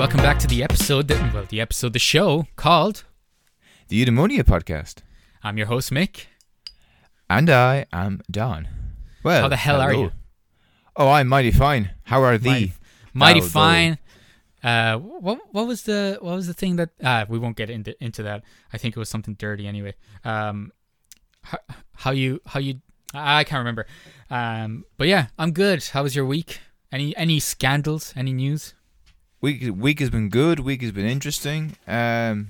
welcome back to the show called The Eudaimonia Podcast. I'm your host, Mick. And I am Don. Well, how the hell are you? Oh, I'm mighty fine. How are thee? Mighty fine. What was the thing that we won't get into that. I think it was something dirty anyway. How you I can't remember. But yeah, I'm good. How was your week? Any scandals? Any news? Week has been good. Week has been interesting. I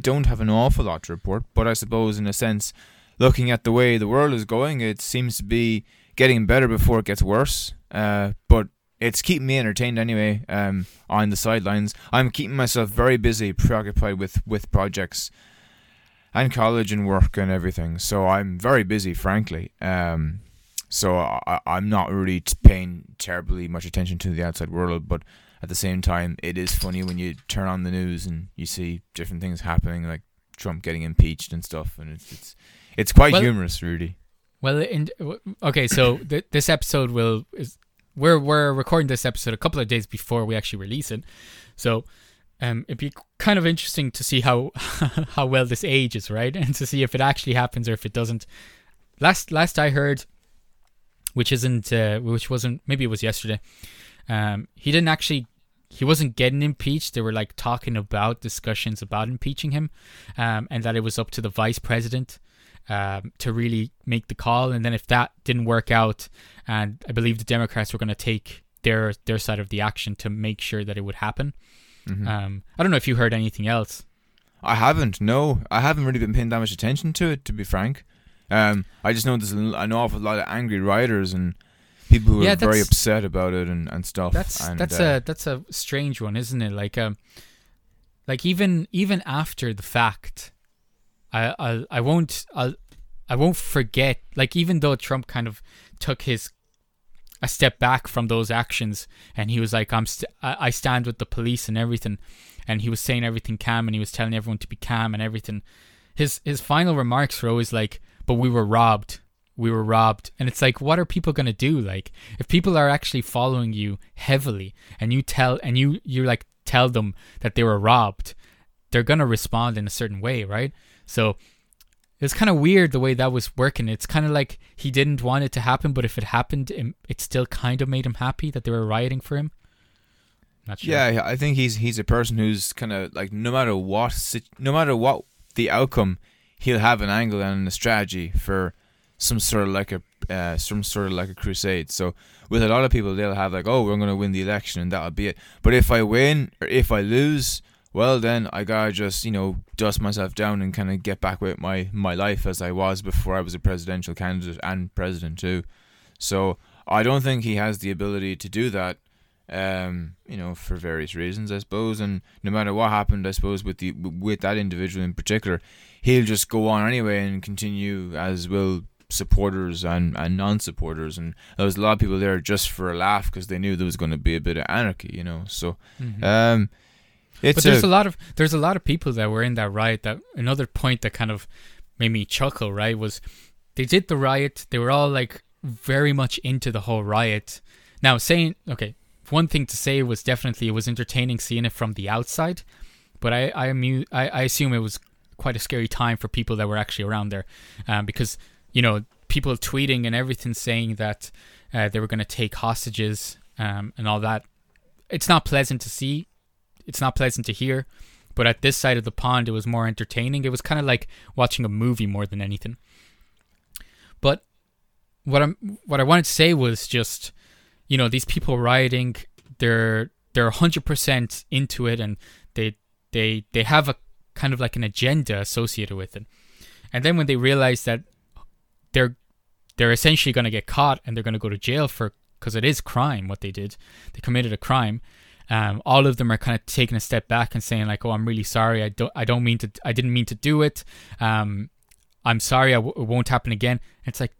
don't have an awful lot to report, but I suppose in a sense, looking at the way the world is going, it seems to be getting better before it gets worse. But it's keeping me entertained anyway. On the sidelines, I'm keeping myself very busy, preoccupied with projects and college and work and everything. So I'm very busy, frankly. So I'm not really paying terribly much attention to the outside world, but at the same time, it is funny when you turn on the news and you see different things happening, like Trump getting impeached and stuff, and it's quite humorous, Rudy. Well, so this episode we're recording this episode a couple of days before we actually release it, so it'd be kind of interesting to see how well this ages, right, and to see if it actually happens or if it doesn't. Last I heard, which wasn't, maybe it was yesterday. He wasn't getting impeached. They were like talking about discussions about impeaching him, and that it was up to the vice president to really make the call. And then if that didn't work out, and I believe the Democrats were going to take their side of the action to make sure that it would happen. Mm-hmm. I don't know if you heard anything else. I haven't. No, I haven't really been paying that much attention to it, to be frank. I just know there's an awful lot of angry rioters and people who are very upset about it and stuff. That's a strange one, isn't it? Like even after the fact, I won't forget. Like, even though Trump kind of took a step back from those actions, and he was like, I stand with the police and everything, and he was saying everything calm, and he was telling everyone to be calm and everything. His final remarks were always like, "But we were robbed." We were robbed. And it's like, what are people going to do? Like, if people are actually following you heavily and you tell them that they were robbed, they're going to respond in a certain way, right? So it's kind of weird the way that was working. It's kind of like he didn't want it to happen, but if it happened, it still kind of made him happy that they were rioting for him. Not sure. Yeah, I think he's a person who's kind of like, no matter what the outcome, he'll have an angle and a strategy for some sort of like a crusade. So with a lot of people, they'll have like, oh, we're going to win the election and that'll be it. But if I win or if I lose, well, then I got to just, dust myself down and kind of get back with my life as I was before I was a presidential candidate and president too. So I don't think he has the ability to do that, for various reasons, I suppose. And no matter what happened, I suppose, with that individual in particular, he'll just go on anyway and continue, as will supporters and non-supporters, and there was a lot of people there just for a laugh because they knew there was going to be a bit of anarchy, so mm-hmm. There's a lot of people that were in that riot. That another point that kind of made me chuckle, right, was they did the riot, they were all like very much into the whole riot. Now, saying, okay, one thing to say was definitely it was entertaining seeing it from the outside, but I assume it was quite a scary time for people that were actually around there, because people tweeting and everything saying that they were going to take hostages and all that. It's not pleasant to see. It's not pleasant to hear. But at this side of the pond, it was more entertaining. It was kind of like watching a movie more than anything. But what I wanted to say was just, these people rioting, they're 100% into it, and they have a kind of like an agenda associated with it. And then when they realize that they're essentially going to get caught and they're going to go to jail because it is crime what they did. They committed a crime. All of them are kind of taking a step back and saying like, "Oh, I'm really sorry. I didn't mean to do it. I'm sorry. It won't happen again." And it's like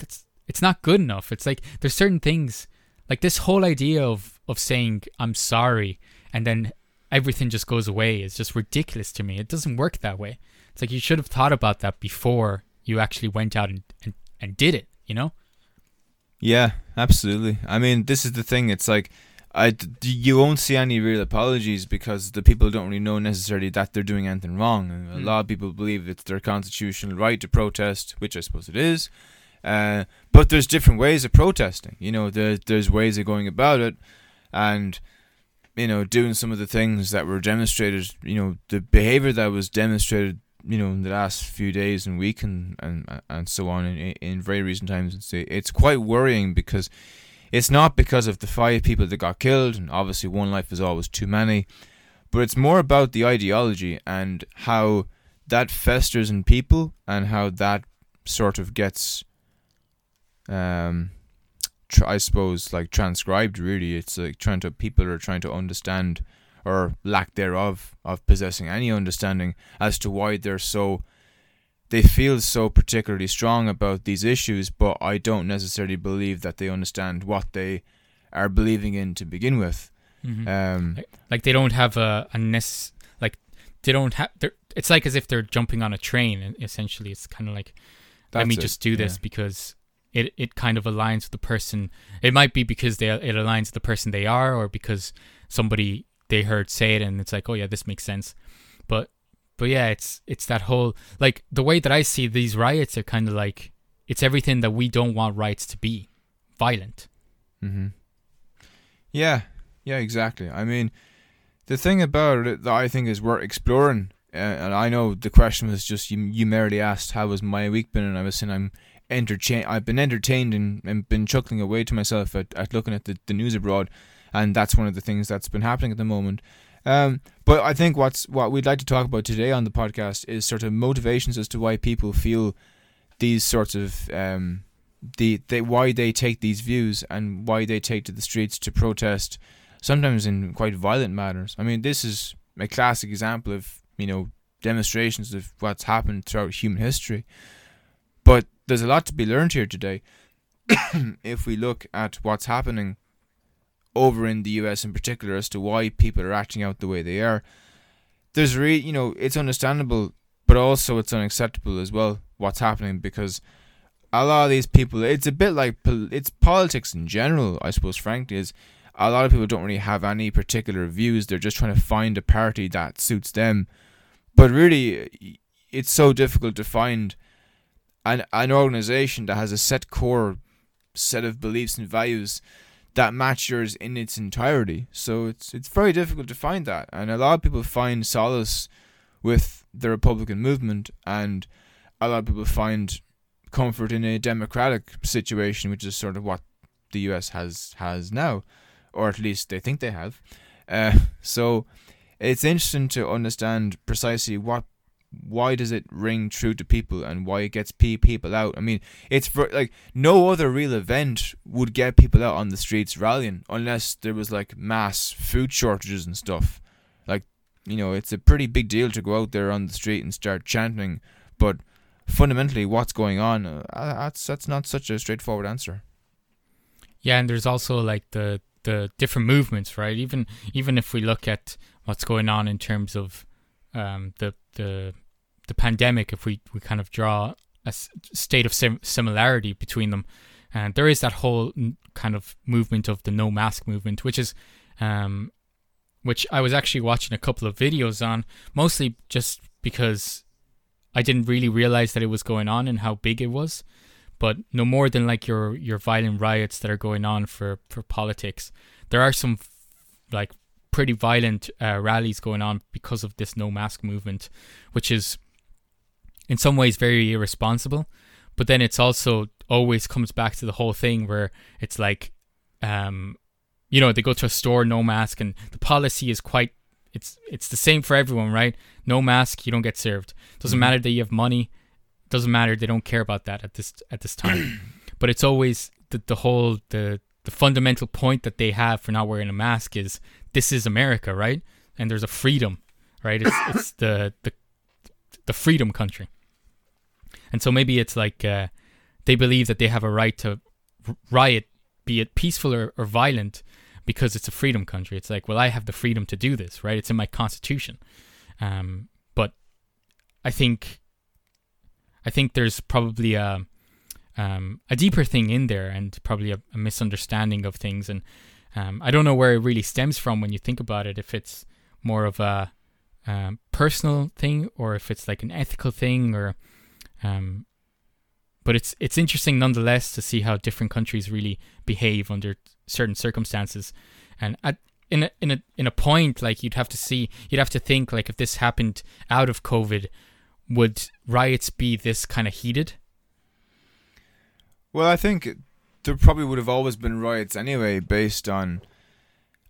it's not good enough. It's like there's certain things, like this whole idea of saying "I'm sorry" and then everything just goes away is just ridiculous to me. It doesn't work that way. It's like you should have thought about that before you actually went out and did it. Yeah, absolutely. I mean, this is the thing. It's like you won't see any real apologies because the people don't really know necessarily that they're doing anything wrong. And a lot of people believe it's their constitutional right to protest, which I suppose it is. But there's different ways of protesting. You know, there's ways of going about it, and you know, doing some of the things that were demonstrated. You know, the behavior that was demonstrated, you know, in the last few days and week and so on in very recent times. It's quite worrying because it's not because of the 5 people that got killed, and obviously one life is always too many, but it's more about the ideology and how that festers in people and how that sort of gets, I suppose, like transcribed, really. It's like people are trying to understand, or lack thereof, of possessing any understanding as to why they feel so particularly strong about these issues, but I don't necessarily believe that they understand what they are believing in to begin with. Mm-hmm. Like they don't have it's like as if they're jumping on a train, and essentially it's kind of like, let me just do this because it kind of aligns with the person. It might be because it aligns with the person they are, or because somebody they heard say it and it's like, oh yeah, this makes sense. But yeah, it's that whole, like, the way that I see these riots are kind of like, it's everything that we don't want riots to be, violent. Mm-hmm. Yeah, exactly. I mean, the thing about it that I think is worth exploring, and I know the question was just, you merely asked, how has my week been? And I was saying I've been entertained and been chuckling away to myself at looking at the news abroad, and that's one of the things that's been happening at the moment. But I think what we'd like to talk about today on the podcast is sort of motivations as to why people feel these sorts of why they take these views and why they take to the streets to protest, sometimes in quite violent manners. I mean, this is a classic example of, you know, demonstrations of what's happened throughout human history. But there's a lot to be learned here today if we look at what's happening over in the US in particular, as to why people are acting out the way they are. There's you know, it's understandable, but also it's unacceptable as well, what's happening, because a lot of these people, it's a bit like, it's politics in general, I suppose, frankly, is a lot of people don't really have any particular views. They're just trying to find a party that suits them. But really, it's so difficult to find an organization that has a set core set of beliefs and values that match yours in its entirety. So it's very difficult to find that. And a lot of people find solace with the Republican movement, and a lot of people find comfort in a democratic situation, which is sort of what the US has now, or at least they think they have. So it's interesting to understand precisely why does it ring true to people and why it gets people out. I mean, it's for, like, no other real event would get people out on the streets rallying unless there was like mass food shortages and stuff. Like, you know, it's a pretty big deal to go out there on the street and start chanting, but fundamentally what's going on, that's not such a straightforward answer. Yeah, and there's also like the different movements, right? Even if we look at what's going on in terms of the pandemic, if we kind of draw a state of similarity between them, and there is that whole kind of movement of the no mask movement, which is which I was actually watching a couple of videos on, mostly just because I didn't really realize that it was going on and how big it was, but no more than like your violent riots that are going on for politics. There are some like pretty violent rallies going on because of this no mask movement, which is in some ways very irresponsible, but then it's also always comes back to the whole thing where it's like, you know, they go to a store, no mask, and the policy is quite, it's the same for everyone, right? No mask, you don't get served. Doesn't mm-hmm. matter that you have money, doesn't matter, they don't care about that at this time. But it's always the fundamental point that they have for not wearing a mask is, this is America, right? And there's a freedom, right? It's the freedom country. And so maybe it's like they believe that they have a right to riot, be it peaceful or violent, because it's a freedom country. It's like, well, I have the freedom to do this, right? It's in my constitution. But I think there's probably a deeper thing in there, and probably a misunderstanding of things, and I don't know where it really stems from when you think about it, if it's more of a personal thing or if it's like an ethical thing, or but it's interesting nonetheless to see how different countries really behave under certain circumstances. And in a point, like, you'd have to think like, if this happened out of COVID, would riots be this kind of heated? Well, I think there probably would have always been riots anyway, based on,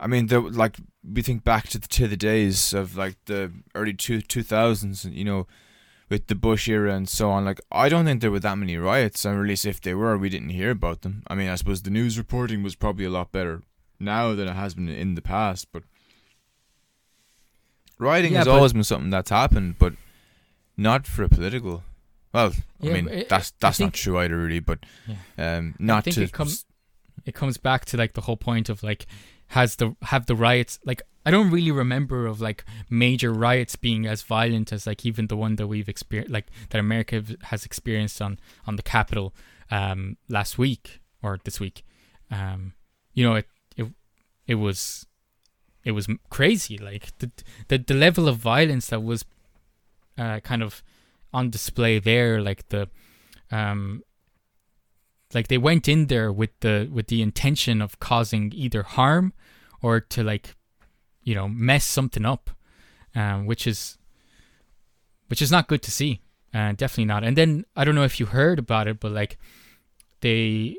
I mean, there, like, we think back to the days of like the early 2000s, you know, with the Bush era and so on. Like, I don't think there were that many riots, or at least if they were, we didn't hear about them. I mean, I suppose the news reporting was probably a lot better now than it has been in the past, but rioting has always been something that's happened, but not for a political. Well, yeah, I mean, that's not true either, really. But yeah. Not I think to. It comes back to like the whole point of like, have the riots, like, I don't really remember of like major riots being as violent as like even the one that we've experienced, like that America has experienced on the Capitol last week or this week. You know, it was crazy. Like the level of violence that was kind of on display there, like the like they went in there with the intention of causing either harm or to, like, you know, mess something up, which is not good to see, definitely not. And then I don't know if you heard about it, but like they,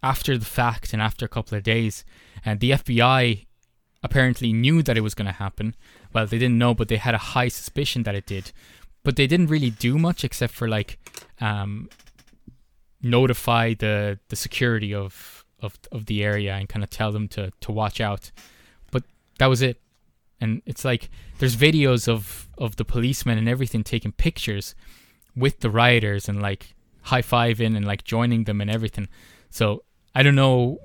after the fact and after a couple of days, and the FBI apparently knew that it was going to happen. Well, they didn't know, but they had a high suspicion that it did. But they didn't really do much except for like notify the security of the area and kind of tell them to watch out. But that was it. And it's like there's videos of the policemen and everything taking pictures with the rioters and like high-fiving and like joining them and everything. So I don't know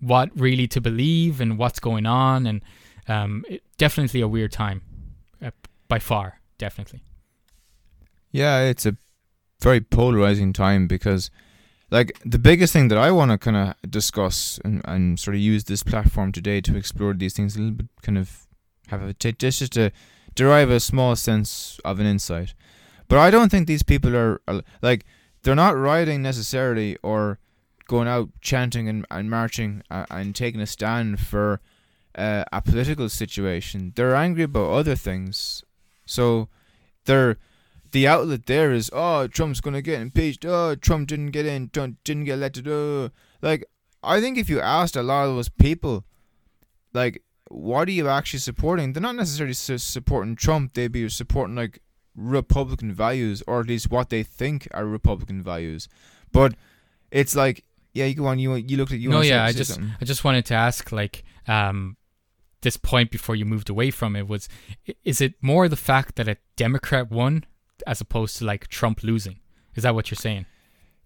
what really to believe and what's going on. And definitely a weird time, by far, definitely. Yeah, it's a very polarizing time, because like the biggest thing that I want to kind of discuss and sort of use this platform today to explore these things a little bit, kind of just to derive a small sense of an insight. But I don't think these people are like, they're not rioting necessarily or going out chanting and marching and taking a stand for a political situation. They're angry about other things. So the outlet there is, oh, Trump's going to get impeached. Oh, Trump didn't get in. Didn't get elected. Oh. Like, I think if you asked a lot of those people, like, what are you actually supporting? They're not necessarily supporting Trump. They'd be supporting, like, Republican values, or at least what they think are Republican values. But it's like, yeah, you go on. You looked at you. No, yeah, I just wanted to ask, like, this point before you moved away from it was, is it more the fact that a Democrat won as opposed to like Trump losing? Is that what you're saying?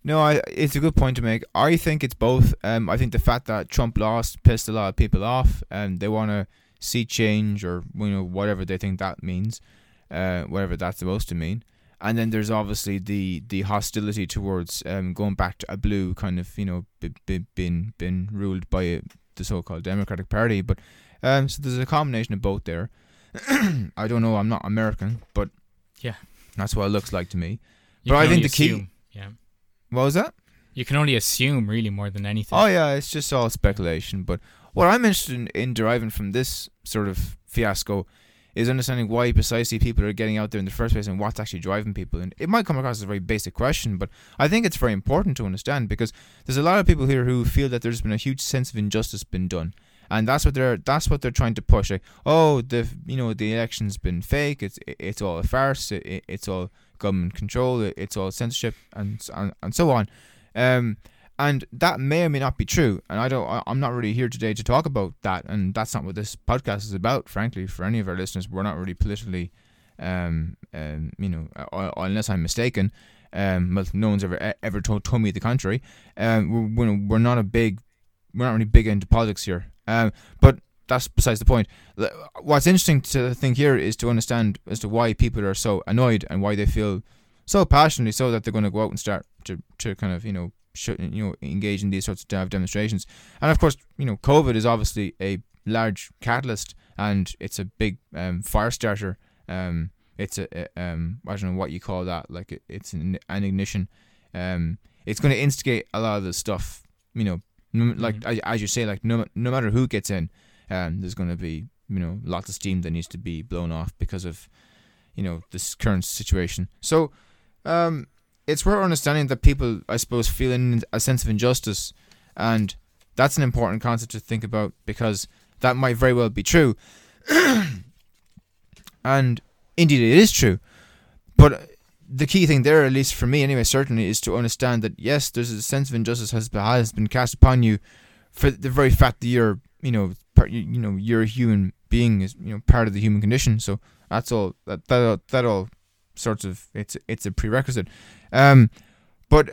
No, it's a good point to make. I think it's both. I think the fact that Trump lost pissed a lot of people off, and they want to see change, or, you know, whatever they think that means, whatever that's supposed to mean. And then there's obviously the hostility towards going back to a blue kind of, you know, being ruled by the so-called Democratic Party. But so there's a combination of both there. I don't know. I'm not American, but yeah, that's what it looks like to me. But I think the key. Yeah. What was that? You can only assume, really, more than anything. Oh yeah, it's just all speculation. But what I'm interested in deriving from this sort of fiasco is understanding why precisely people are getting out there in the first place and what's actually driving people. And it might come across as a very basic question, but I think it's very important to understand, because there's a lot of people here who feel that there's been a huge sense of injustice been done. And that's what they're trying to push. Like, oh, the election's been fake. It's all a farce. It's all government control. It's all censorship and so on. And that may or may not be true. And I'm not really here today to talk about that. And that's not what this podcast is about, frankly. For any of our listeners, we're not really politically, you know, unless I'm mistaken. Well, no one's ever told me the contrary. We're not really big into politics here. But that's besides the point. What's interesting to think here is to understand as to why people are so annoyed and why they feel so passionately so that they're going to go out and start to kind of, you know, engage in these sorts of live demonstrations. And of course, COVID is obviously a large catalyst, and it's a big fire starter. It's I don't know what you call that. Like it's an ignition. It's going to instigate a lot of the stuff. As you say, no matter who gets in, there's going to be lots of steam that needs to be blown off because of this current situation. So it's worth understanding that people, I suppose, feel a sense of injustice, and that's an important concept to think about because that might very well be true. And indeed it is true. But the key thing there, at least for me anyway, certainly, is to understand that, yes, there's a sense of injustice has been cast upon you for the very fact that you're, you're a human being, is, part of the human condition. So that's all, that all sorts of, it's a prerequisite. But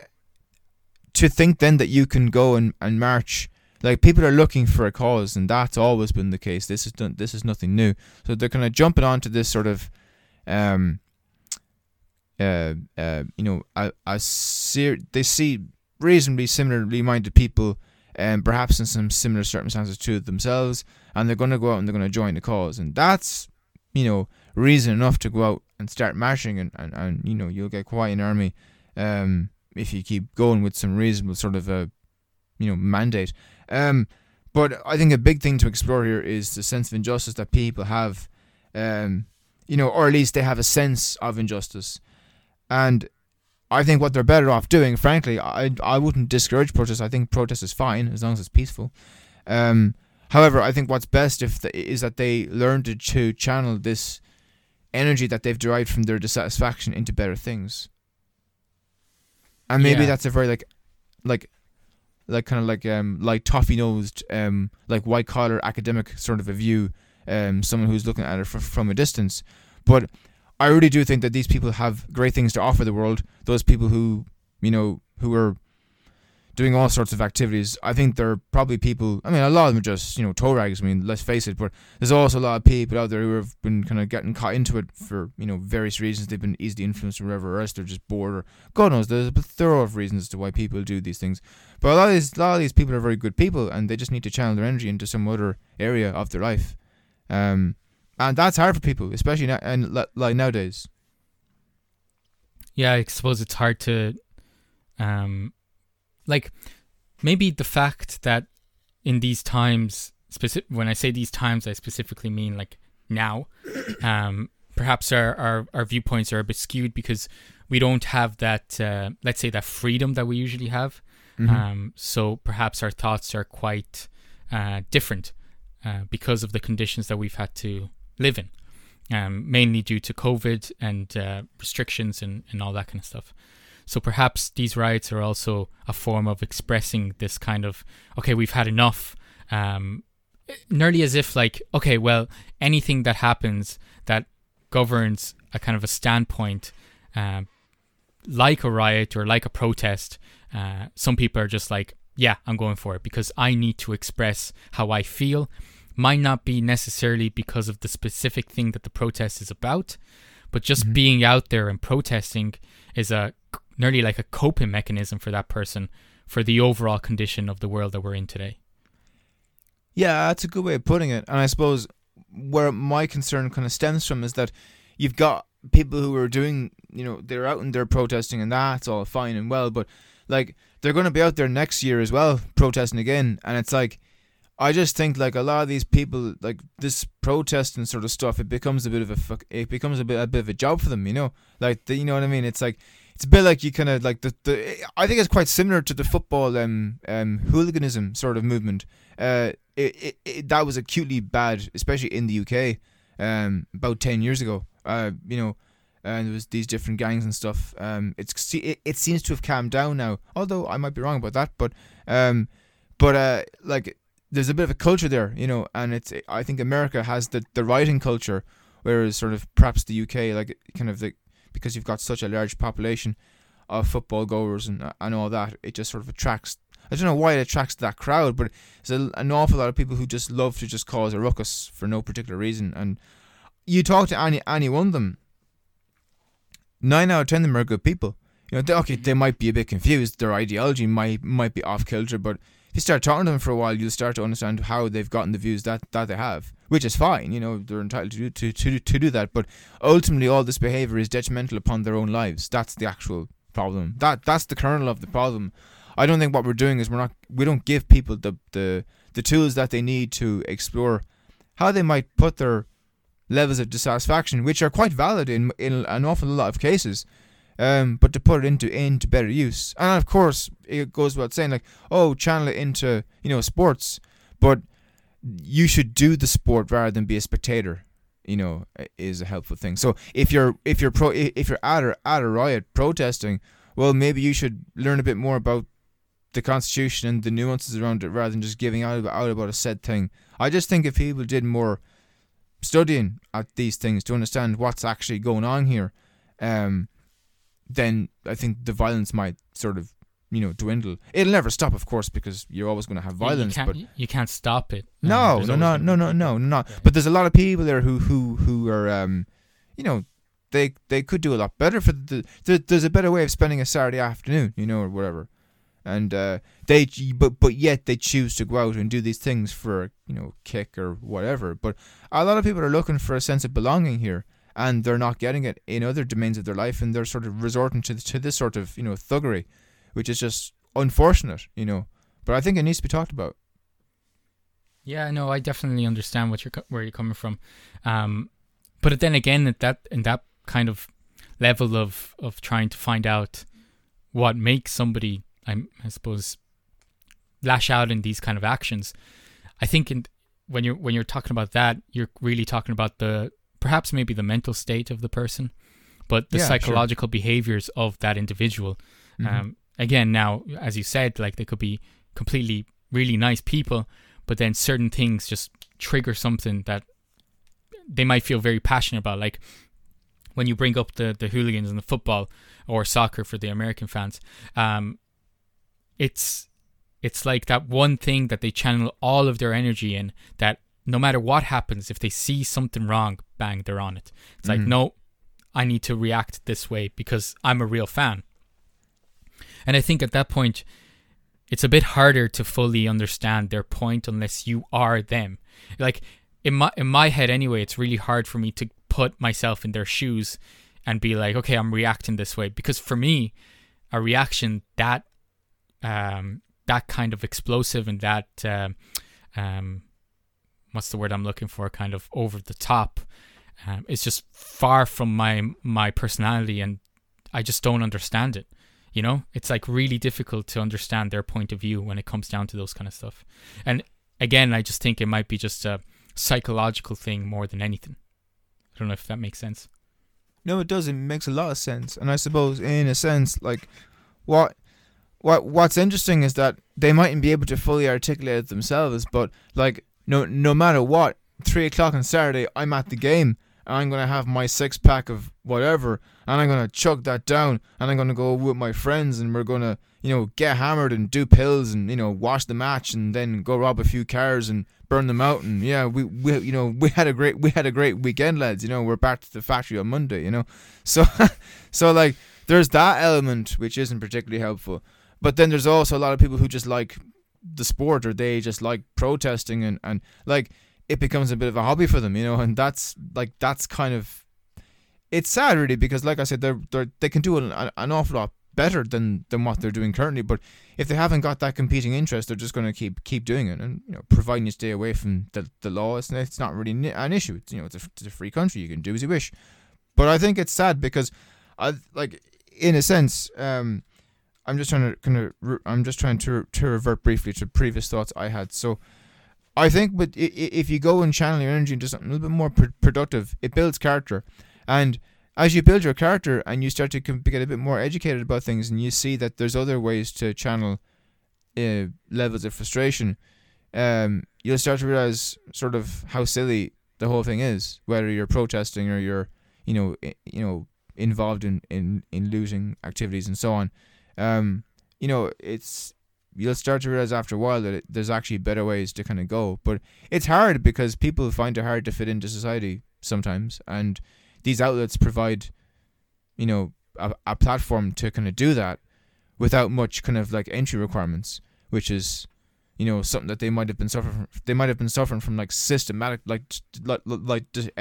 to think then that you can go and march, like, people are looking for a cause, and that's always been the case. This is nothing new. So they're kind of jumping onto this sort of, they see reasonably similarly minded people, perhaps in some similar circumstances to themselves, and they're going to go out and they're going to join the cause, and that's reason enough to go out and start marching, and you'll get quite an army if you keep going with some reasonable sort of a mandate. But I think a big thing to explore here is the sense of injustice that people have, or at least they have a sense of injustice. And I think what they're better off doing, frankly, I wouldn't discourage protest. I think protest is fine as long as it's peaceful. However, I think what's best is that they learn to channel this energy that they've derived from their dissatisfaction into better things. And maybe that's a very like toffee-nosed, white-collar academic sort of a view. Someone who's looking at it from a distance. But I really do think that these people have great things to offer the world. Those people who are doing all sorts of activities, I think they're probably people, a lot of them are just, toe rags, let's face it, but there's also a lot of people out there who have been kind of getting caught into it for, various reasons. They've been easily influenced or whatever else, they're just bored, or God knows, there's a plethora of reasons as to why people do these things. But a lot of these people are very good people, and they just need to channel their energy into some other area of their life. And that's hard for people, especially now, and like nowadays. Yeah, I suppose it's hard to, maybe the fact that in these times, when I say these times, I specifically mean now. Perhaps our viewpoints are a bit skewed because we don't have that, let's say, that freedom that we usually have. Mm-hmm. So perhaps our thoughts are quite different. Because of the conditions that we've had to live in, mainly due to COVID and restrictions and all that kind of stuff. So perhaps these riots are also a form of expressing this kind of, okay, we've had enough, nearly as if okay, well, anything that happens that governs a kind of a standpoint, like a riot or like a protest, some people are just yeah, I'm going for it because I need to express how I feel. Might not be necessarily because of the specific thing that the protest is about, but just being out there and protesting is nearly like a coping mechanism for that person for the overall condition of the world that we're in today. Yeah, that's a good way of putting it. And I suppose where my concern kind of stems from is that you've got people who are doing, they're out and they're protesting, and that's all fine and well, but they're going to be out there next year as well, protesting again. And it's I just think a lot of these people, this protesting sort of stuff, it becomes a bit of a job for them, you know what I mean? It's it's a bit you kind of I think it's quite similar to the football hooliganism sort of movement. That was acutely bad, especially in the UK, about 10 years ago, and there was these different gangs and stuff. It seems to have calmed down now, although I might be wrong about that. But there's a bit of a culture there, and I think America has the rioting culture, whereas sort of perhaps the UK, because you've got such a large population of football goers and all that, it just sort of attracts. I don't know why it attracts that crowd, but there's an awful lot of people who just love to just cause a ruckus for no particular reason. And you talk to any one of them, 9 out of 10 of them are good people. you know, they might be a bit confused. Their ideology might be off kilter, but if you start talking to them for a while, you'll start to understand how they've gotten the views that they have, which is fine. You know, they're entitled to do that. But ultimately, all this behavior is detrimental upon their own lives. That's the actual problem. That's the kernel of the problem. I don't think what we're doing is we don't give people the tools that they need to explore how they might put their levels of dissatisfaction, which are quite valid in an awful lot of cases, but to put it into better use. And of course, it goes without saying, like, channel it into, you know, sports, but you should do the sport rather than be a spectator, you know, is a helpful thing. So if you're at a riot protesting, well, maybe you should learn a bit more about the Constitution and the nuances around it rather than just giving out about a said thing. I just think if people did more studying at these things to understand what's actually going on here, then I think the violence might sort of, you know, dwindle. It'll never stop, of course, because you're always going to have violence. You can't stop it. No. Yeah. But there's a lot of people there who are, you know, they could do a lot better for there's a better way of spending a Saturday afternoon, you know, or whatever. And yet they choose to go out and do these things for, you know, kick or whatever. But a lot of people are looking for a sense of belonging here, and they're not getting it in other domains of their life, and they're sort of resorting to this sort of, you know, thuggery, which is just unfortunate, you know. But I think it needs to be talked about. Yeah, no, I definitely understand where you're coming from, but then again, that kind of level of trying to find out what makes somebody, I suppose, lash out in these kind of actions. I think when you're talking about that, you're really talking about perhaps maybe the mental state of the person, but the psychological behaviors of that individual. Mm-hmm. Again, now, as you said, like, they could be completely really nice people, but then certain things just trigger something that they might feel very passionate about. Like, when you bring up the hooligans in the football or soccer for the American fans, it's like that one thing that they channel all of their energy in, that no matter what happens, if they see something wrong, bang, they're on it. It's like, no, I need to react this way because I'm a real fan. And I think at that point, it's a bit harder to fully understand their point unless you are them. Like, in my head anyway, it's really hard for me to put myself in their shoes and be like, okay, I'm reacting this way. Because for me, a reaction that kind of explosive and that what's the word I'm looking for, kind of over the top, it's just far from my personality, and I just don't understand it, you know. It's like really difficult to understand their point of view when it comes down to those kind of stuff. And again, I just think it might be just a psychological thing more than anything. I don't know if that makes sense. No, it does. It makes a lot of sense. And I suppose, in a sense, like, what's interesting is that they mightn't be able to fully articulate it themselves, but, like, no matter what, 3:00 on Saturday, I'm at the game, and I'm going to have my six-pack of whatever, and I'm going to chug that down, and I'm going to go with my friends, and we're going to, you know, get hammered and do pills and, you know, watch the match and then go rob a few cars and burn them out. And, yeah, we you know, we had a great weekend, lads, you know, we're back to the factory on Monday, you know. So like, there's that element, which isn't particularly helpful. But then there's also a lot of people who just like the sport, or they just like protesting, and like, it becomes a bit of a hobby for them, you know. And that's kind of, it's sad really, because like I said, they can do an awful lot better than what they're doing currently. But if they haven't got that competing interest, they're just going to keep doing it. And, you know, providing you stay away from the law, it's not really an issue. It's, you know, it's a free country. You can do as you wish. But I think it's sad because, in a sense, I'm just trying to revert briefly to previous thoughts I had. So, I think, but if you go and channel your energy into something a little bit more productive, it builds character. And as you build your character and you start to get a bit more educated about things, and you see that there's other ways to channel levels of frustration, you'll start to realize sort of how silly the whole thing is. Whether you're protesting or you're, you know, involved in looting activities and so on. You know, you'll start to realize after a while that there's actually better ways to kind of go. But it's hard because people find it hard to fit into society sometimes, and these outlets provide, you know, a platform to kind of do that without much kind of like entry requirements, which is, you know, something that they might have been suffering from. They might have been suffering from like systematic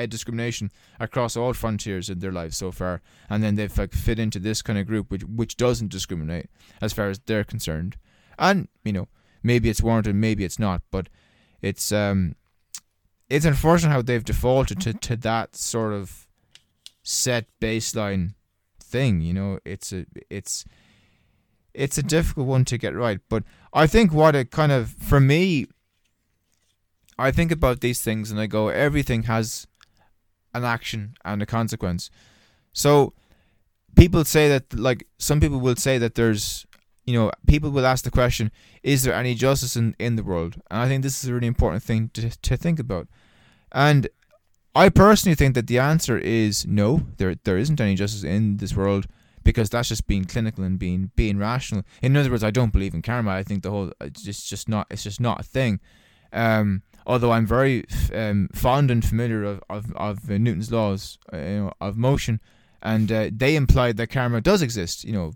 discrimination across all frontiers in their life so far, and then they've like fit into this kind of group which doesn't discriminate as far as they're concerned. And, you know, maybe it's warranted, maybe it's not, but it's unfortunate how they've defaulted to that sort of set baseline thing. You know, it's a difficult one to get right. But I think what it kind of, for me, I think about these things and I go, everything has an action and a consequence. So people say that, like, some people will say that there's, you know, people will ask the question, is there any justice in the world? And I think this is a really important thing to think about. And I personally think that the answer is no, there isn't any justice in this world, because that's just being clinical and being rational. In other words, I don't believe in karma. I think it's just not a thing. Although I'm very fond and familiar of Newton's laws, of motion, and they implied that karma does exist, you know,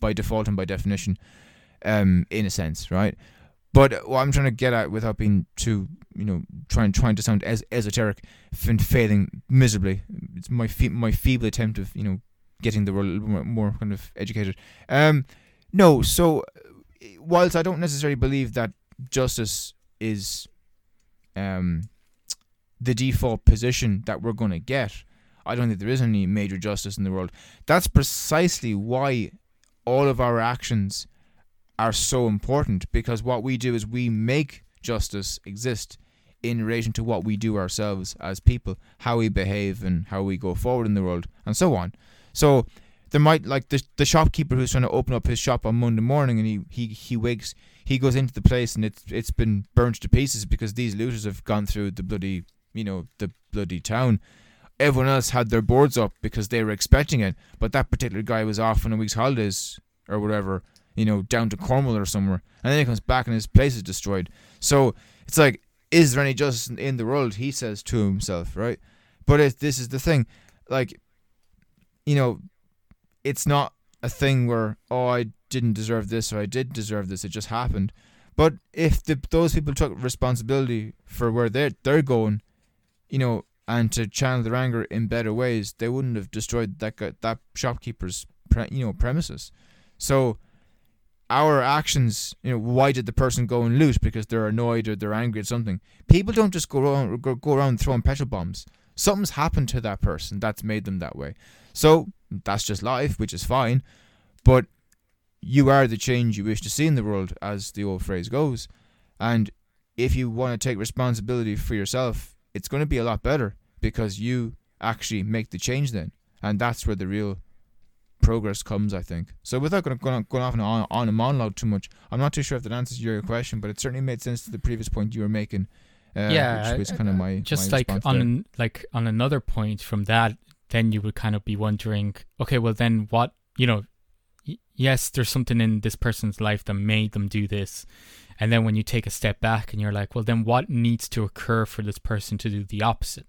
by default and by definition, in a sense, right? But what I'm trying to get at, without being too, trying to sound esoteric and failing miserably, it's my feeble attempt of, getting the world a little more kind of educated. No, so whilst I don't necessarily believe that justice is the default position that we're going to get, I don't think there is any major justice in the world. That's precisely why all of our actions are so important, because what we do is we make justice exist in relation to what we do ourselves as people, how we behave and how we go forward in the world, and so on. So there might, like the shopkeeper who's trying to open up his shop on Monday morning, and he wakes, he goes into the place and it's been burnt to pieces because these looters have gone through the bloody town. Everyone else had their boards up because they were expecting it, but that particular guy was off on a week's holidays or whatever, down to Cornwall or somewhere, and then he comes back and his place is destroyed. So it's like, is there any justice in the world? He says to himself, right? But this is the thing, like, it's not a thing where, oh, I didn't deserve this or I did deserve this, it just happened. But if those people took responsibility for where they're going, and to channel their anger in better ways, they wouldn't have destroyed that shopkeeper's premises. So our actions, why did the person go and loot? Because they're annoyed or they're angry at something. People don't just go around throwing petrol bombs. Something's happened to that person that's made them that way. So that's just life, which is fine. But you are the change you wish to see in the world, as the old phrase goes. And if you want to take responsibility for yourself, it's going to be a lot better, because you actually make the change then. And that's where the real progress comes, I think. So without going off on a monologue too much, I'm not too sure if that answers your question, but it certainly made sense to the previous point you were making. Which was kind of my just my like on there. Like on another point from that, then you would kind of be wondering, okay, well then what, yes, there's something in this person's life that made them do this. And then when you take a step back and you're like, well, then what needs to occur for this person to do the opposite?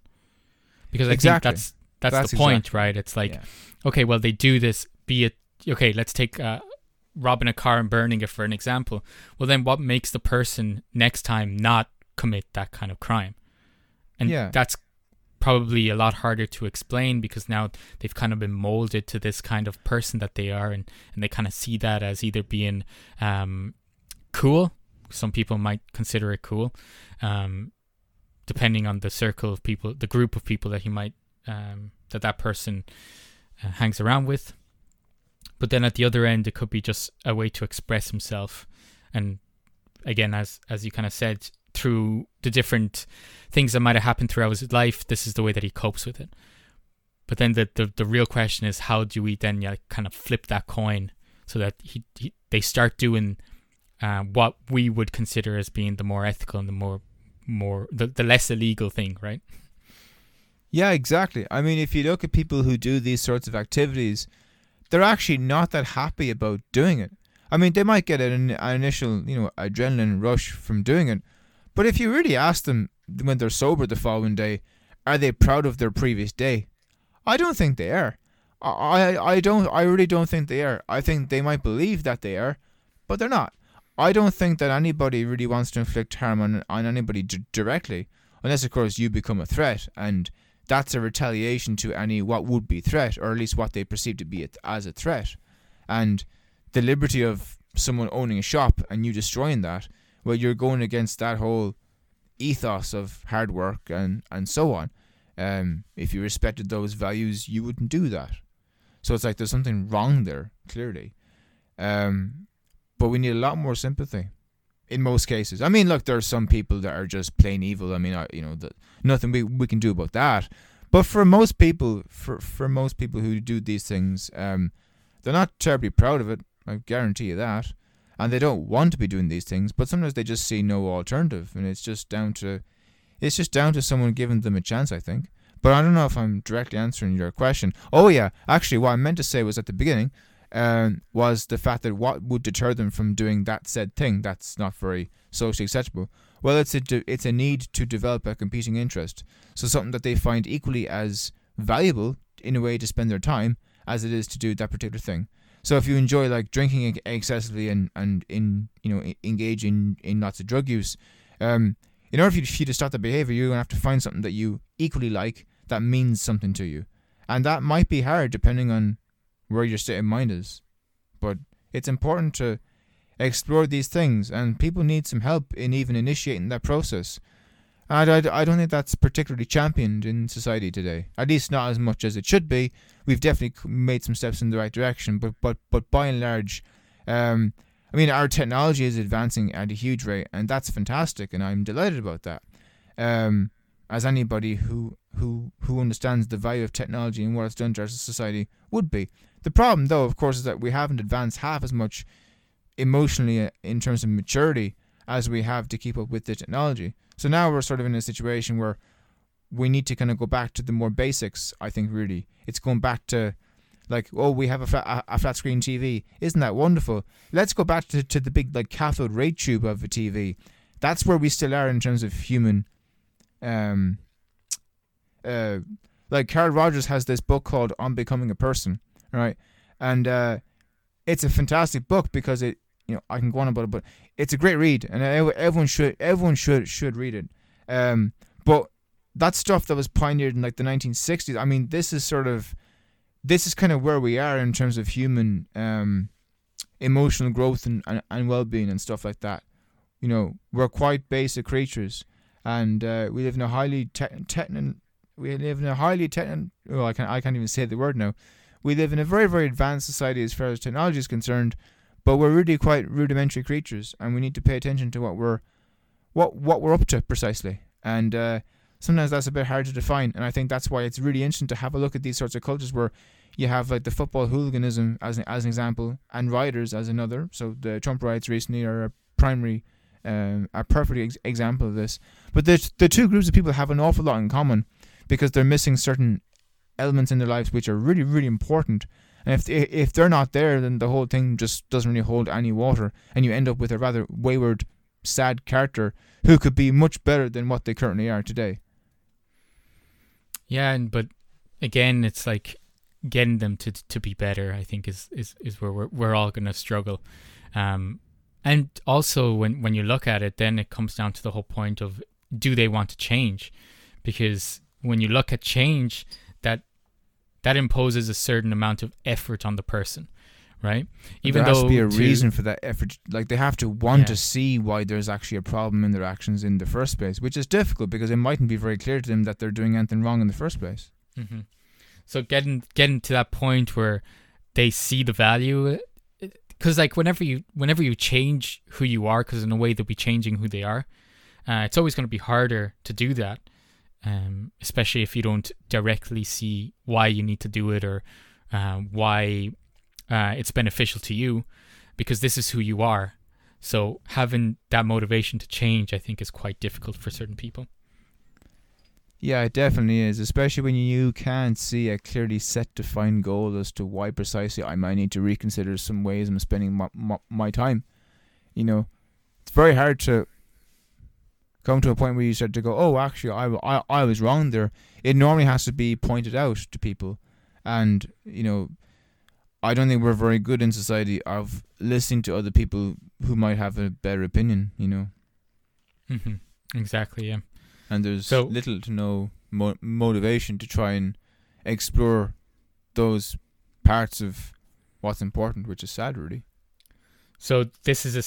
Because I think that's the point, right? It's like, okay, well, they do this, be it, okay, let's take robbing a car and burning it for an example. Well, then what makes the person next time not commit that kind of crime? And that's probably a lot harder to explain, because now they've kind of been molded to this kind of person that they are, and they kind of see that as either being cool. Some people might consider it cool, depending on the circle of people, the group of people that he might, that person hangs around with. But then at the other end, it could be just a way to express himself. And again, as you kind of said, through the different things that might have happened throughout his life, this is the way that he copes with it. But then the real question is, how do we then kind of flip that coin so that they start doing what we would consider as being the more ethical and the more the less illegal thing, right? Yeah, exactly. I mean, if you look at people who do these sorts of activities, they're actually not that happy about doing it. I mean, they might get an initial, adrenaline rush from doing it, but if you really ask them when they're sober the following day, are they proud of their previous day? I don't think they are. I really don't think they are. I think they might believe that they are, but they're not. I don't think that anybody really wants to inflict harm on anybody directly, unless, of course, you become a threat, and that's a retaliation to any what would be threat, or at least what they perceive to be as a threat. And the liberty of someone owning a shop and you destroying that, well, you're going against that whole ethos of hard work and so on. If you respected those values, you wouldn't do that. So it's like there's something wrong there, clearly. But we need a lot more sympathy in most cases. I mean, look, there are some people that are just plain evil. I mean, nothing we can do about that. But for most people who do these things, they're not terribly proud of it. I guarantee you that. And they don't want to be doing these things, but sometimes they just see no alternative, and it's just down to someone giving them a chance, I think. But I don't know if I'm directly answering your question. Oh yeah, actually, what I meant to say was at the beginning, was the fact that what would deter them from doing that said thing that's not very socially acceptable. Well, it's a need to develop a competing interest, so something that they find equally as valuable in a way to spend their time as it is to do that particular thing. So if you enjoy like drinking excessively and engage in lots of drug use, in order for you to stop that behavior, you're gonna have to find something that you equally like that means something to you, and that might be hard depending on where your state of mind is. But it's important to explore these things, and people need some help in even initiating that process. And I don't think that's particularly championed in society today. At least not as much as it should be. We've definitely made some steps in the right direction, but by and large, I mean, our technology is advancing at a huge rate, and that's fantastic, and I'm delighted about that. As anybody who understands the value of technology and what it's done to our society would be. The problem, though, of course, is that we haven't advanced half as much emotionally in terms of maturity as we have to keep up with the technology. So now we're sort of in a situation where we need to kind of go back to the more basics, I think, really. It's going back to, like, oh, we have a flat screen TV. Isn't that wonderful? Let's go back to the big, like, cathode ray tube of a TV. That's where we still are in terms of human... like, Carl Rogers has this book called On Becoming a Person, right? And it's a fantastic book because it... You know, I can go on about it, but it's a great read, and everyone should read it. But that stuff that was pioneered in like the 1960s, I mean, this is kind of where we are in terms of human emotional growth and well-being and stuff like that. You know, we're quite basic creatures, and we live in a highly well, I can't even say the word now. We live in a very, very advanced society as far as technology is concerned. But we're really quite rudimentary creatures, and we need to pay attention to what we're up to precisely. And sometimes that's a bit hard to define. And I think that's why it's really interesting to have a look at these sorts of cultures where you have like the football hooliganism as an example, and rioters as another. So the Trump riots recently are a perfect example of this. But the two groups of people have an awful lot in common because they're missing certain elements in their lives which are really, really important. And if they're not there, then the whole thing just doesn't really hold any water, and you end up with a rather wayward, sad character who could be much better than what they currently are today. Yeah, but again, it's like getting them to be better, I think, is where we're all going to struggle. And also, when you look at it, then it comes down to the whole point of, do they want to change? Because when you look at change, that imposes a certain amount of effort on the person, right? Even though there has to be a reason for that effort. Like, they have to want to see why there's actually a problem in their actions in the first place, which is difficult because it mightn't be very clear to them that they're doing anything wrong in the first place. Mm-hmm. So getting to that point where they see the value, because like whenever you change who you are, because in a way they'll be changing who they are, it's always going to be harder to do that. Especially if you don't directly see why you need to do it or why it's beneficial to you, because this is who you are. So having that motivation to change, I think, is quite difficult for certain people. Yeah, it definitely is, especially when you can't see a clearly set defined goal as to why precisely I might need to reconsider some ways I'm spending my time. You know, it's very hard to come to a point where you start to go, oh, actually, I was wrong there. It normally has to be pointed out to people, And, you know, I don't think we're very good in society of listening to other people who might have a better opinion, you know. Mm-hmm. Exactly, yeah. And there's little to no motivation to try and explore those parts of what's important, which is sad, really. So this is a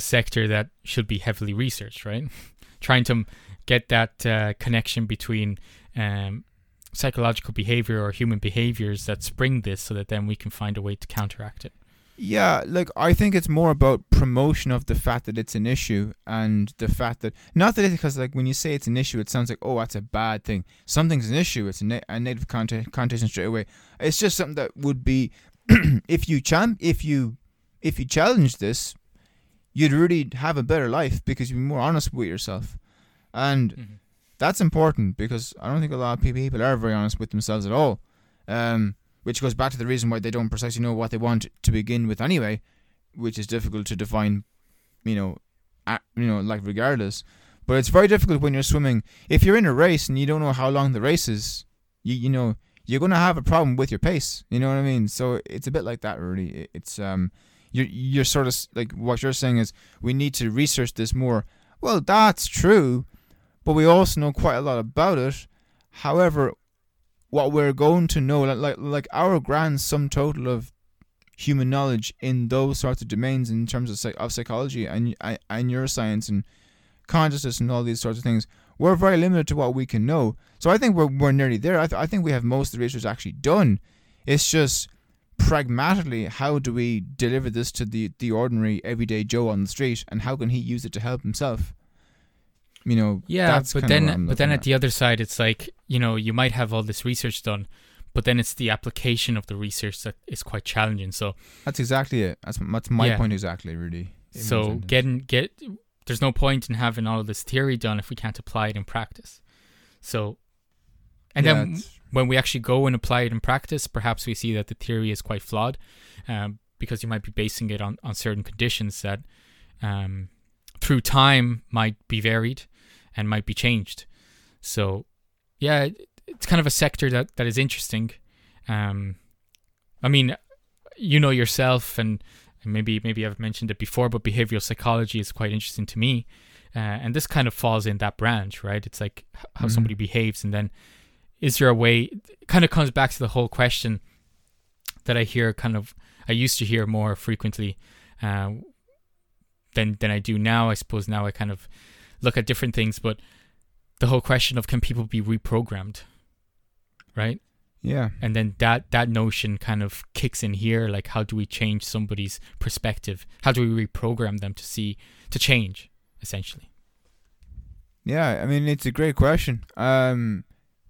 sector that should be heavily researched, right? Trying to get that connection between psychological behavior or human behaviors that spring this, so that then we can find a way to counteract it. Yeah, like I think it's more about promotion of the fact that it's an issue, and the fact that not that it's, because like when you say it's an issue, it sounds like, oh, that's a bad thing. Something's an issue. It's a negative connotation straight away. It's just something that would be if you challenge this, you'd really have a better life because you'd be more honest with yourself, and that's important because I don't think a lot of people are very honest with themselves at all. Which goes back to the reason why they don't precisely know what they want to begin with anyway, which is difficult to define, like regardless. But it's very difficult when you're swimming. If you're in a race and you don't know how long the race is, you know, you're going to have a problem with your pace. You know what I mean? So it's a bit like that, really. It's you're sort of like what you're saying is we need to research this more. Well, that's true, but we also know quite a lot about it. However, what we're going to know, like our grand sum total of human knowledge in those sorts of domains in terms of psychology and neuroscience and consciousness and all these sorts of things, we're very limited to what we can know. So I think we're nearly there. I think we have most of the research actually done. It's just pragmatically, how do we deliver this to the ordinary everyday Joe on the street, and how can he use it to help himself? You know, yeah, that's but then at the other side, it's like, you know, you might have all this research done, but then it's the application of the research that is quite challenging. So that's exactly it. That's my point exactly, really. So there's no point in having all of this theory done if we can't apply it in practice. So, and then when we actually go and apply it in practice, perhaps we see that the theory is quite flawed, because you might be basing it on certain conditions that, through time might be varied and might be changed. So yeah, it's kind of a sector that is interesting. I mean, you know yourself, and maybe I've mentioned it before, but behavioral psychology is quite interesting to me. And this kind of falls in that branch, right? It's like how somebody behaves, and then is there a way? It kind of comes back to the whole question that I used to hear more frequently than I do now. I suppose now I kind of look at different things, but the whole question of can people be reprogrammed, right? Yeah. And then that notion kind of kicks in here, like how do we change somebody's perspective? How do we reprogram them to change, essentially? Yeah, I mean, it's a great question,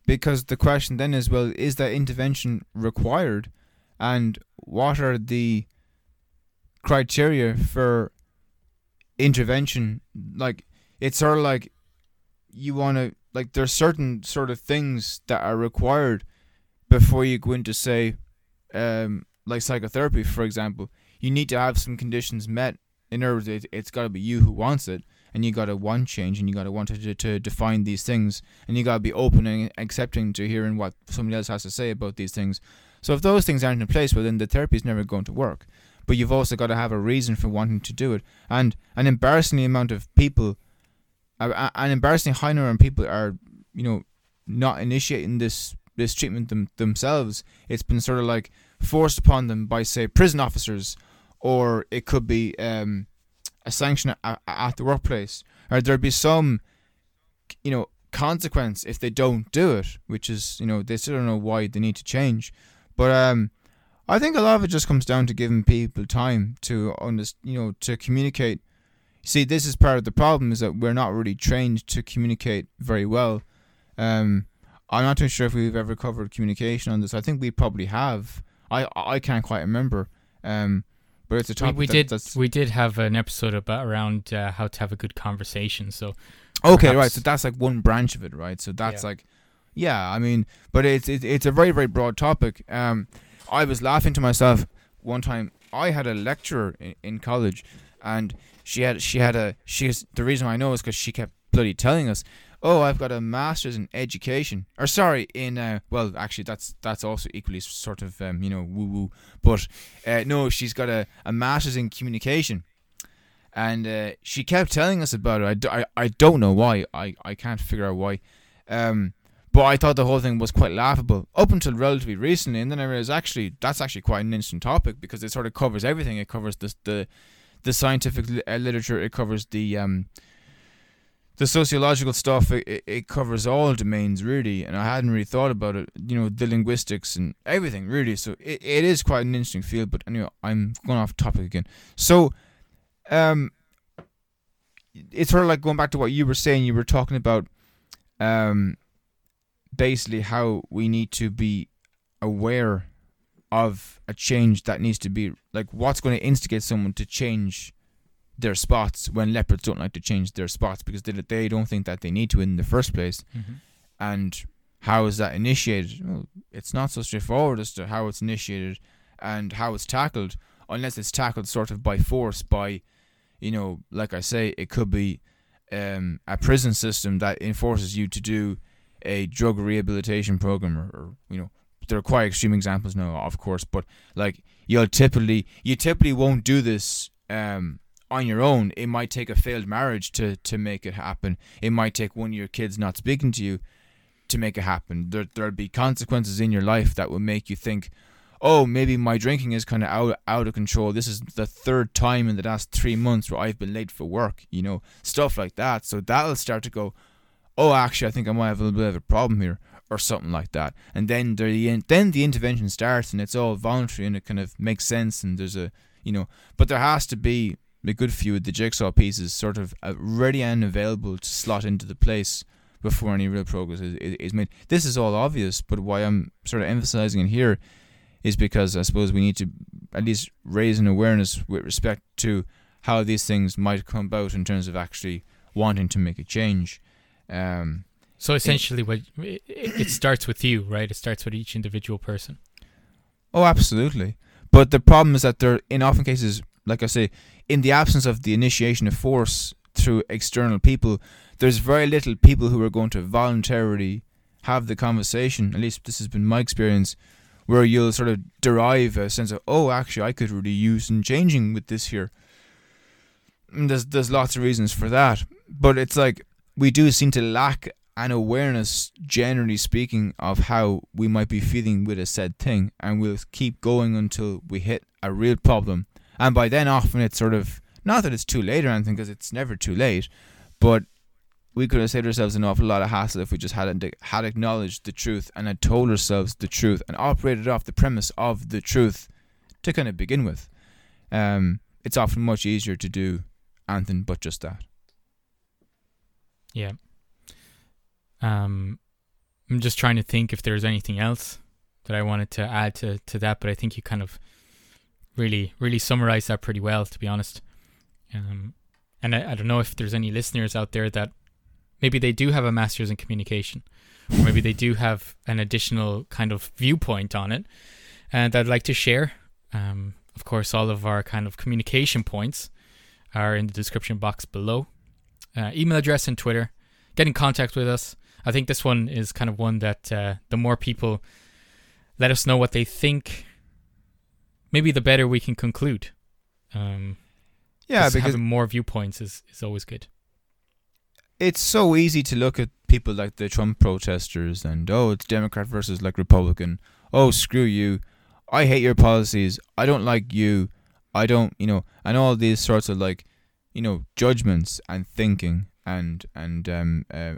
because the question then is, well, is that intervention required, and what are the criteria for intervention? Like, it's sort of like you want to, like, there's certain sort of things that are required before you go into, say, like psychotherapy, for example. You need to have some conditions met. In other words, it's got to be you who wants it, and you got to want change, and you got to want to define these things, and you got to be open and accepting to hearing what somebody else has to say about these things. So if those things aren't in place, well, then the therapy is never going to work. But you've also got to have a reason for wanting to do it. And an embarrassing amount of people, an embarrassing high number of people are, you know, not initiating this treatment themselves. It's been sort of like forced upon them by, say, prison officers, or it could be a sanction at the workplace. Or there'd be some, you know, consequence if they don't do it, which is, you know, they still don't know why they need to change. But, I think a lot of it just comes down to giving people time to, to communicate. See, this is part of the problem, is that we're not really trained to communicate very well. I'm not too sure if we've ever covered communication on this. I think we probably have. I can't quite remember. But it's a topic we did have an episode around how to have a good conversation. So okay, right. So that's like one branch of it, right? So that's I mean, but it's a very, very broad topic. I was laughing to myself one time. I had a lecturer in college, and she had the reason I know is because she kept bloody telling us, oh, I've got a master's in education, or sorry, in well, actually, that's also equally sort of woo woo. But no, she's got a master's in communication, and she kept telling us about it. I don't know why. I can't figure out why. But I thought the whole thing was quite laughable up until relatively recently, and then I realized that's actually quite an interesting topic because it sort of covers everything. It covers the scientific literature. It covers the sociological stuff. It covers all domains really, and I hadn't really thought about it. The linguistics and everything really. So it is quite an interesting field. But anyway, I'm going off topic again. So, it's sort of like going back to what you were saying. You were talking about basically how we need to be aware of a change that needs to be, like, what's going to instigate someone to change their spots when leopards don't like to change their spots because they don't think that they need to in the first place. Mm-hmm. And how is that initiated? Well, it's not so straightforward as to how it's initiated and how it's tackled, unless it's tackled sort of by force, by, like I say, it could be a prison system that enforces you to do a drug rehabilitation program, or there are quite extreme examples now, of course, but like you typically won't do this on your own. It might take a failed marriage to make it happen. It might take one of your kids not speaking to you to make it happen. There'll be consequences in your life that will make you think, oh, maybe my drinking is kind of out of control. This is the third time in the last 3 months where I've been late for work, stuff like that. So that'll start to go, oh, actually, I think I might have a little bit of a problem here, or something like that. And then the intervention starts, and it's all voluntary, and it kind of makes sense. And there's but there has to be a good few of the jigsaw pieces sort of ready and available to slot into the place before any real progress is made. This is all obvious, but why I'm sort of emphasizing it here is because I suppose we need to at least raise an awareness with respect to how these things might come about in terms of actually wanting to make a change. So essentially it starts with you, right? It starts with each individual person. Oh, absolutely. But the problem is that there, in often cases, like I say, in the absence of the initiation of force through external people, there's very little people who are going to voluntarily have the conversation. At least this has been my experience, where you'll sort of derive a sense of, oh, actually, I could really use some changing with this here. And there's lots of reasons for that. But it's like, we do seem to lack an awareness, generally speaking, of how we might be feeling with a said thing, and we'll keep going until we hit a real problem. And by then, often it's sort of, not that it's too late or anything, because it's never too late, but we could have saved ourselves an awful lot of hassle if we just had acknowledged the truth and had told ourselves the truth and operated off the premise of the truth to kind of begin with. It's often much easier to do anything but just that. Yeah. I'm just trying to think if there's anything else that I wanted to add to that, but I think you kind of really summarized that pretty well, to be honest. And I don't know if there's any listeners out there that maybe they do have a master's in communication, or maybe they do have an additional kind of viewpoint on it, and that I'd like to share. Of course, all of our kind of communication points are in the description box below. Email address and Twitter. Get in contact with us. I think this one is kind of one that the more people let us know what they think, maybe the better we can conclude. Because having more viewpoints is always good. It's so easy to look at people like the Trump protesters and, oh, it's Democrat versus like Republican. Oh, screw you. I hate your policies. I don't like you. I don't, and all these sorts of like, judgments and thinking and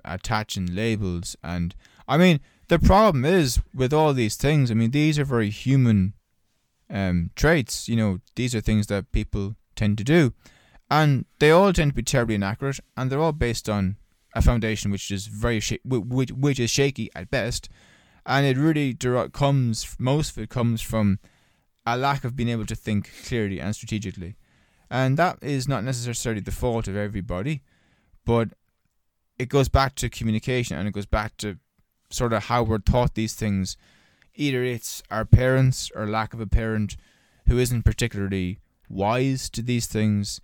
attaching labels. And I mean, the problem is with all these things, I mean, these are very human traits. These are things that people tend to do, and they all tend to be terribly inaccurate, and they're all based on a foundation which is which is shaky at best, and it really comes from a lack of being able to think clearly and strategically. And that is not necessarily the fault of everybody, but it goes back to communication, and it goes back to sort of how we're taught these things. Either it's our parents or lack of a parent who isn't particularly wise to these things.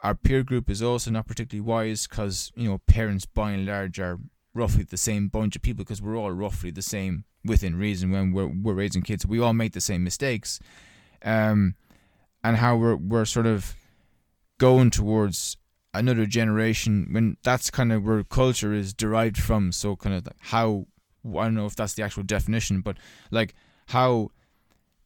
Our peer group is also not particularly wise because, parents by and large are roughly the same bunch of people, because we're all roughly the same within reason when we're raising kids. We all make the same mistakes, and how we're sort of going towards another generation when that's kind of where culture is derived from. So kind of like how, I don't know if that's the actual definition, but like how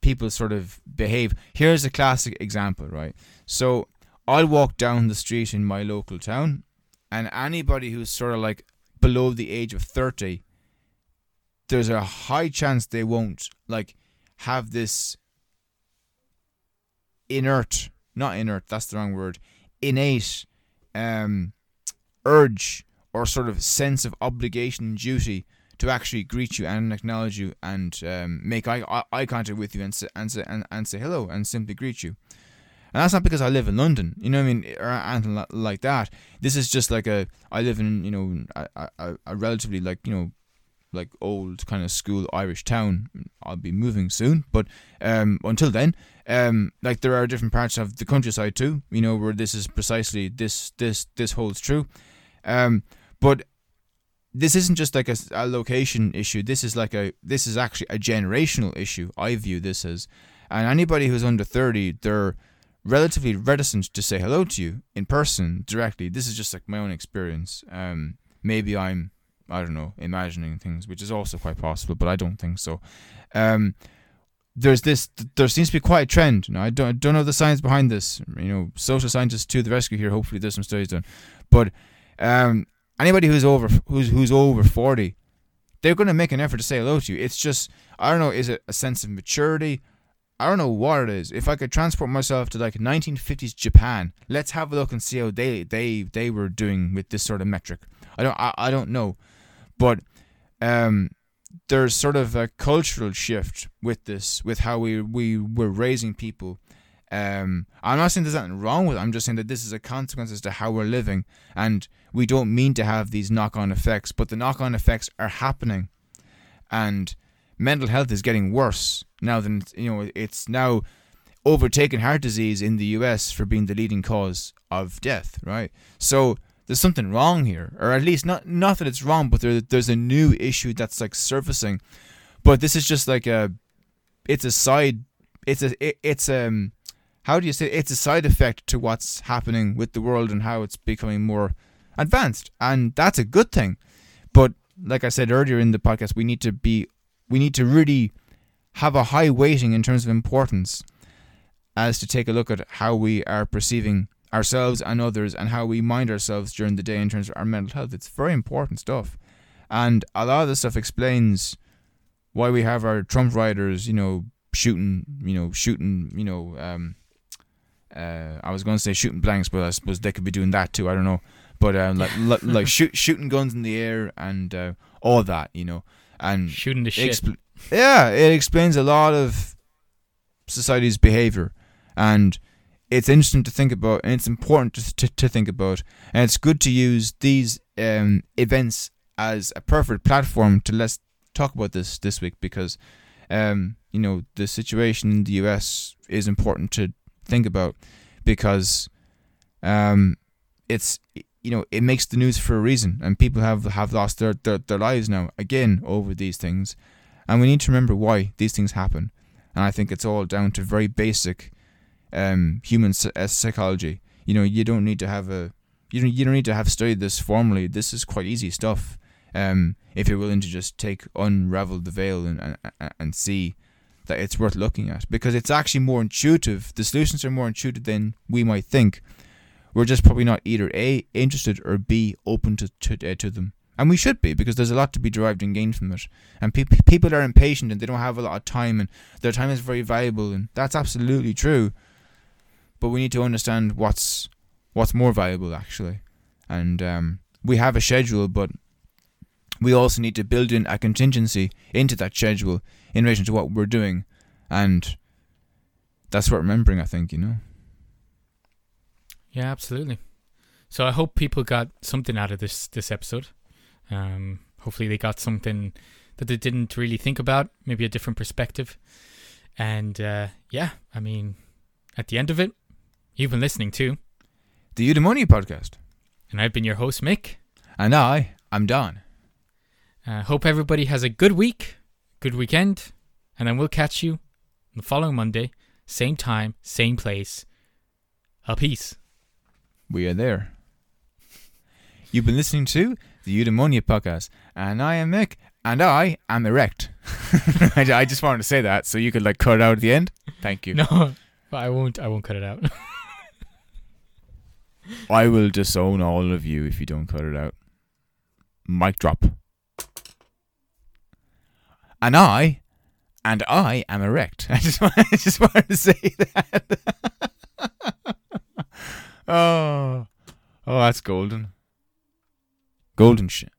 people sort of behave. Here's a classic example, right? So I'll walk down the street in my local town, and anybody who's sort of like below the age of 30, there's a high chance they won't like have this innate urge or sort of sense of obligation and duty to actually greet you and acknowledge you and make eye contact with you and say hello and simply greet you. And that's not because I live in London, you know what I mean, or anything like that. This is just like I live in, you know, a relatively like, you know, like old kind of school Irish town. I'll be moving soon, but until then, like there are different parts of the countryside too, you know, where this is precisely this holds true. But this isn't just like a location issue. This is actually a generational issue. I view this as, and anybody who's under 30, they're relatively reticent to say hello to you in person directly. This is just like my own experience. Maybe I'm, I don't know, imagining things, which is also quite possible, but I don't think so. There seems to be quite a trend. Now, I don't know the science behind this. You know, social scientists to the rescue here. Hopefully, there's some studies done. But anybody who's over 40, they're going to make an effort to say hello to you. It's just, I don't know, is it a sense of maturity? I don't know what it is. If I could transport myself to like 1950s Japan, let's have a look and see how they were doing with this sort of metric. I don't know. But there's sort of a cultural shift with this, with how we were raising people. I'm not saying there's nothing wrong with it. I'm just saying that this is a consequence as to how we're living, and we don't mean to have these knock-on effects, but the knock-on effects are happening, and mental health is getting worse now than, you know, it's now overtaken heart disease in the US for being the leading cause of death, right? So there's something wrong here, or at least not that it's wrong, but there's a new issue that's like surfacing. But this is just like it's a side effect to what's happening with the world and how it's becoming more advanced, and that's a good thing. But like I said earlier in the podcast, we need to really have a high weighting in terms of importance as to take a look at how we are perceiving ourselves and others, and how we mind ourselves during the day in terms of our mental health. It's very important stuff, and a lot of this stuff explains why we have our Trump riders, you know, shooting, you know, I was going to say shooting blanks, but I suppose they could be doing that too. I don't know, but shooting guns in the air and all that, you know, and shooting the shit. Yeah, it explains a lot of society's behavior, and it's interesting to think about, and it's important to think about, and it's good to use these events as a perfect platform to let's talk about this week, because you know, the situation in the US is important to think about, because it's, you know, it makes the news for a reason, and people have lost their lives now again over these things, and we need to remember why these things happen, and I think it's all down to very basic human psychology. You know, you don't need to have studied this formally. This is quite easy stuff, if you're willing to just unravel the veil and see that it's worth looking at, because it's actually more intuitive. The solutions are more intuitive than we might think. We're just probably not either A, interested, or B, open to them, and we should be, because there's a lot to be derived and gained from it, and people are impatient, and they don't have a lot of time, and their time is very valuable, and that's absolutely true. But we need to understand what's more valuable, actually. And we have a schedule, but we also need to build in a contingency into that schedule in relation to what we're doing. And that's worth remembering, I think, you know. Yeah, absolutely. So I hope people got something out of this episode. Hopefully they got something that they didn't really think about, maybe a different perspective. And yeah, I mean, at the end of it, you've been listening to The Eudaimonia Podcast. And I've been your host, Mick. And I'm Don. Hope everybody has a good week, good weekend, and then we'll catch you the following Monday, same time, same place. A peace. We are there. You've been listening to the Eudaimonia Podcast, and I am Mick, and I am erect. I just wanted to say that, so you could cut it out at the end. Thank you. No, I won't cut it out. I will disown all of you if you don't cut it out. Mic drop. And I am erect. I just wanted to say that. Oh, that's golden. Golden shit.